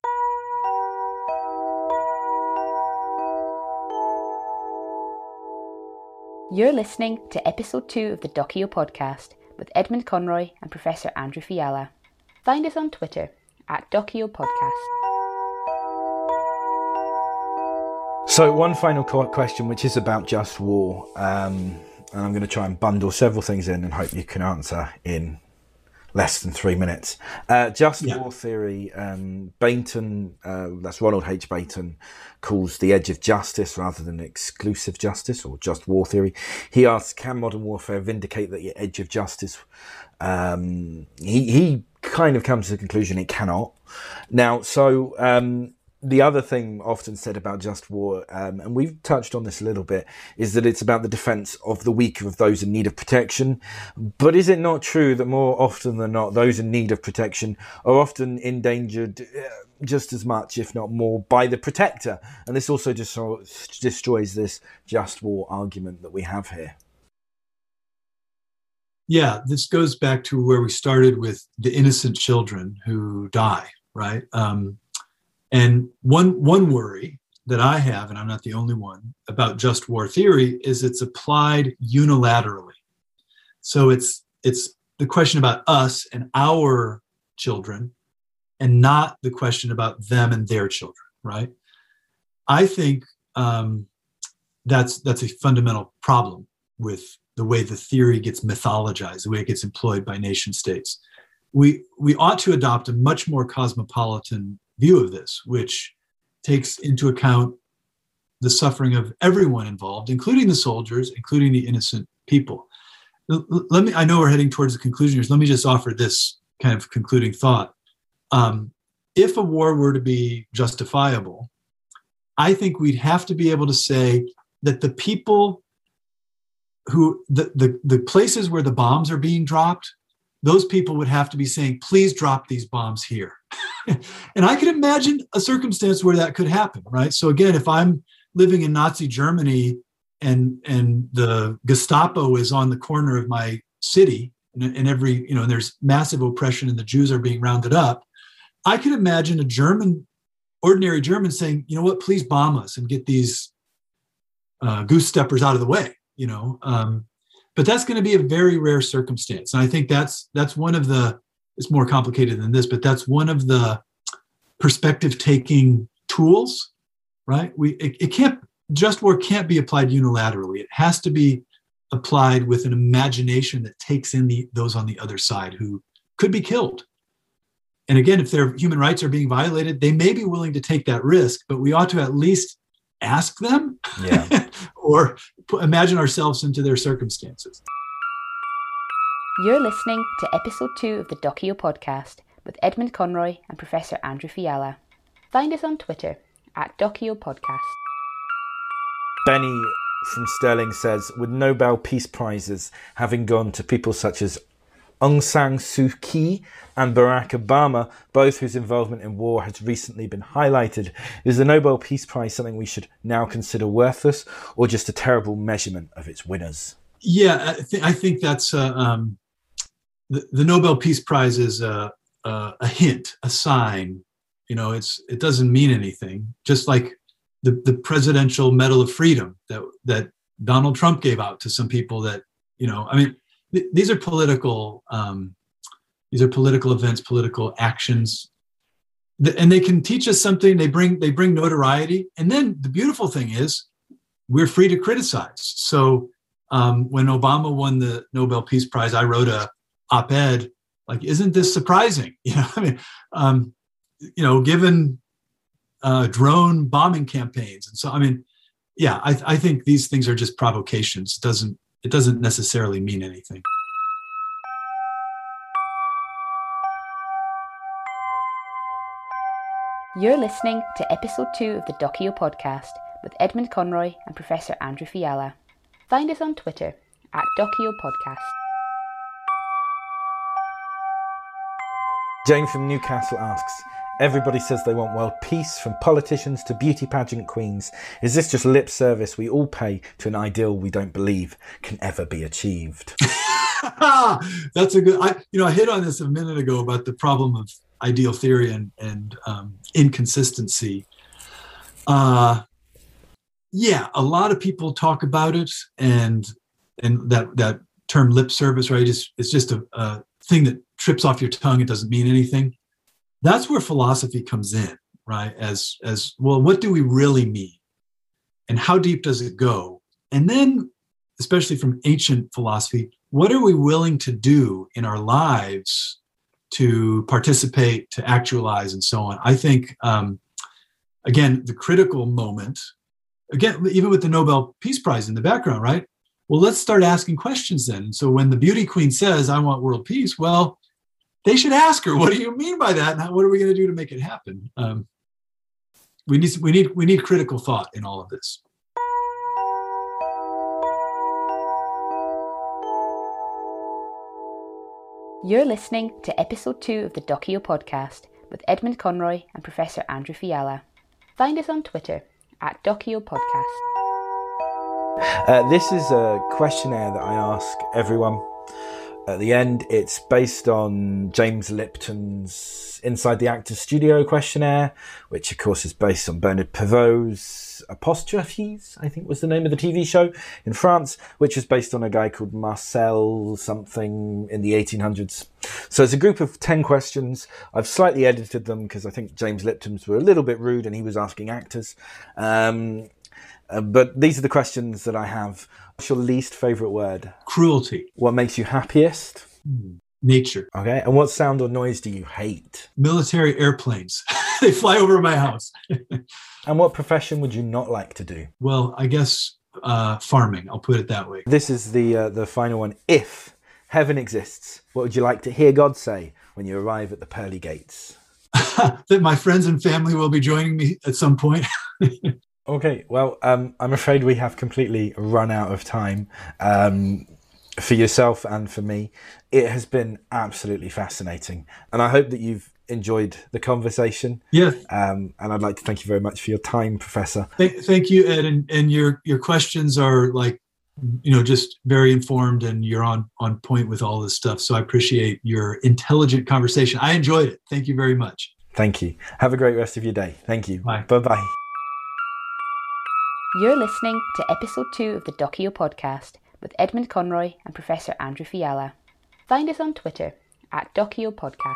You're listening to episode 2 of the Dokeo podcast with Edmund Conroy and Professor Andrew Fiala. Find us on Twitter @DokeoPodcast. So one final question, which is about just war, and I'm going to try and bundle several things in and hope you can answer in less than 3 minutes. War theory, Bainton, that's Ronald H. Bainton, calls the edge of justice rather than exclusive justice, or just war theory. He asks, can modern warfare vindicate the edge of justice? He kind of comes to the conclusion it cannot. Now, so the other thing often said about just war, and we've touched on this a little bit, is that it's about the defense of the weaker, of those in need of protection. But is it not true that more often than not, those in need of protection are often endangered just as much, if not more, by the protector? And this also just destroys this just war argument that we have here. Yeah, this goes back to where we started with the innocent children who die, right? And one worry that I have, and I'm not the only one, about just war theory is it's applied unilaterally. So it's the question about us and our children and not the question about them and their children, right? I think that's a fundamental problem with the way the theory gets mythologized, the way it gets employed by nation states. We ought to adopt a much more cosmopolitan view of this, which takes into account the suffering of everyone involved, including the soldiers, including the innocent people. I know we're heading towards the conclusion here, so let me just offer this kind of concluding thought. If a war were to be justifiable, I think we'd have to be able to say that the people who, the places where the bombs are being dropped, those people would have to be saying, please drop these bombs here. And I can imagine a circumstance where that could happen, right? So again, if I'm living in Nazi Germany and the Gestapo is on the corner of my city and every, and there's massive oppression and the Jews are being rounded up, I can imagine a ordinary German saying, you know what, please bomb us and get these goose steppers out of the way. But that's going to be a very rare circumstance. And I think that's one of the, it's more complicated than this, but that's one of the perspective taking tools, right? Just war can't be applied unilaterally. It has to be applied with an imagination that takes in those on the other side who could be killed. And again, if their human rights are being violated, they may be willing to take that risk, but we ought to at least ask them, yeah. or imagine ourselves into their circumstances. You're listening to episode 2 of the Dokeo podcast with Edmund Conroy and Professor Andrew Fiala. Find us on Twitter @DokeoPodcast. Benny from Sterling says, with Nobel Peace Prizes having gone to people such as Aung San Suu Kyi and Barack Obama, both whose involvement in war has recently been highlighted, is the Nobel Peace Prize something we should now consider worthless, or just a terrible measurement of its winners? Yeah, I think that's the Nobel Peace Prize is a hint, a sign. You know, it doesn't mean anything. Just like the Presidential Medal of Freedom that Donald Trump gave out to some people. That, you know, I mean, these are political events, political actions, and they can teach us something. They bring notoriety, and then the beautiful thing is we're free to criticize. So when Obama won the Nobel Peace Prize, I wrote a op-ed like, "Isn't this surprising?" You know, I mean, given drone bombing campaigns, and so I mean, yeah, I think these things are just provocations. It doesn't necessarily mean anything. You're listening to episode 2 of the Dokeo podcast with Edmund Conroy and Professor Andrew Fiala. Find us on Twitter @DokeoPodcast. Jane from Newcastle asks, everybody says they want world peace, from politicians to beauty pageant queens. Is this just lip service we all pay to an ideal we don't believe can ever be achieved? That's a good... I hit on this a minute ago about the problem of ideal theory and inconsistency. Yeah, a lot of people talk about it, and that term lip service, right? It's just a thing that trips off your tongue. It doesn't mean anything. That's where philosophy comes in, right? As well, what do we really mean? And how deep does it go? And then, especially from ancient philosophy, what are we willing to do in our lives to participate, to actualize, and so on? I think, again, the critical moment, again, even with the Nobel Peace Prize in the background, right? Well, let's start asking questions then. So when the beauty queen says, "I want world peace," well, they should ask her, what do you mean by that? And what are we going to do to make it happen? We need critical thought in all of this. You're listening to episode 2 of the Dokeo podcast with Edmund Conroy and Professor Andrew Fiala. Find us on Twitter @DokeoPodcast. This is a questionnaire that I ask everyone. At the end, it's based on James Lipton's Inside the Actors Studio questionnaire, which, of course, is based on Bernard Pivot's Apostrophes, I think was the name of the TV show in France, which is based on a guy called Marcel something in the 1800s. So it's a group of 10 questions. I've slightly edited them because I think James Lipton's were a little bit rude and he was asking actors. But these are the questions that I have. What's your least favourite word? Cruelty. What makes you happiest? Nature. Okay. And what sound or noise do you hate? Military airplanes. They fly over my house. And what profession would you not like to do? Well, I guess farming. I'll put it that way. This is the final one. If heaven exists, what would you like to hear God say when you arrive at the pearly gates? That my friends and family will be joining me at some point. Okay, well, I'm afraid we have completely run out of time for yourself and for me. It has been absolutely fascinating, and I hope that you've enjoyed the conversation. Yes. And I'd like to thank you very much for your time, Professor. Thank you, Ed, and your questions are just very informed, and you're on point with all this stuff, so I appreciate your intelligent conversation. I enjoyed it. Thank you very much. Thank you. Have a great rest of your day. Thank you. Bye. Bye-bye. You're listening to episode 2 of the Dokeo podcast with Edmund Conroy and Professor Andrew Fiala. Find us on Twitter @Dokeo Podcast.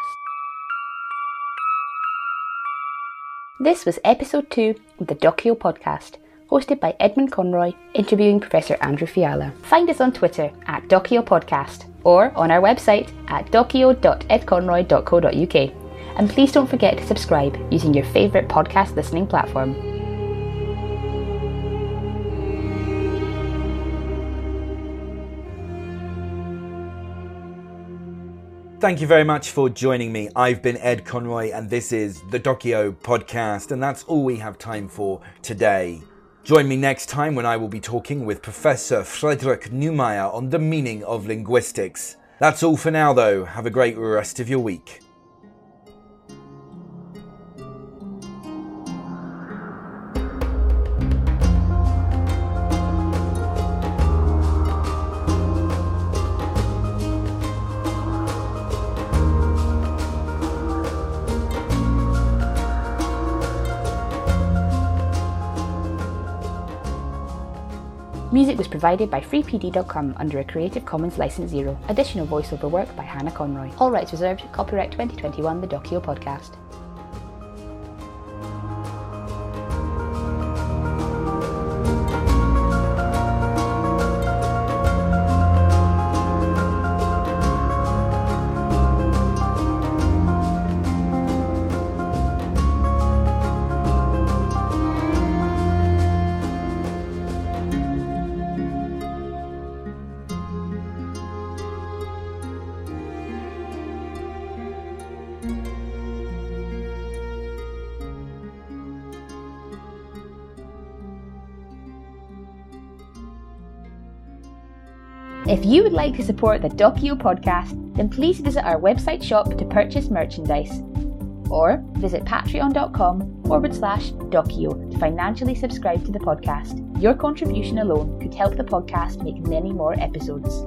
This was episode 2 of the Dokeo Podcast, hosted by Edmund Conroy, interviewing Professor Andrew Fiala. Find us on Twitter @Dokeo Podcast or on our website at dokeo.edconroy.co.uk. And please don't forget to subscribe using your favourite podcast listening platform. Thank you very much for joining me. I've been Ed Conroy and this is the Dokeo Podcast, and that's all we have time for today. Join me next time when I will be talking with Professor Frederick Neumeier on the meaning of linguistics. That's all for now though. Have a great rest of your week. Music was provided by freepd.com under a Creative Commons License 0. Additional voiceover work by Hannah Conroy. All rights reserved. Copyright 2021, the Dokeo Podcast. If you would like to support the Dokeo Podcast, then please visit our website shop to purchase merchandise, or visit patreon.com/Dokeo to financially subscribe to the podcast. Your contribution alone could help the podcast make many more episodes.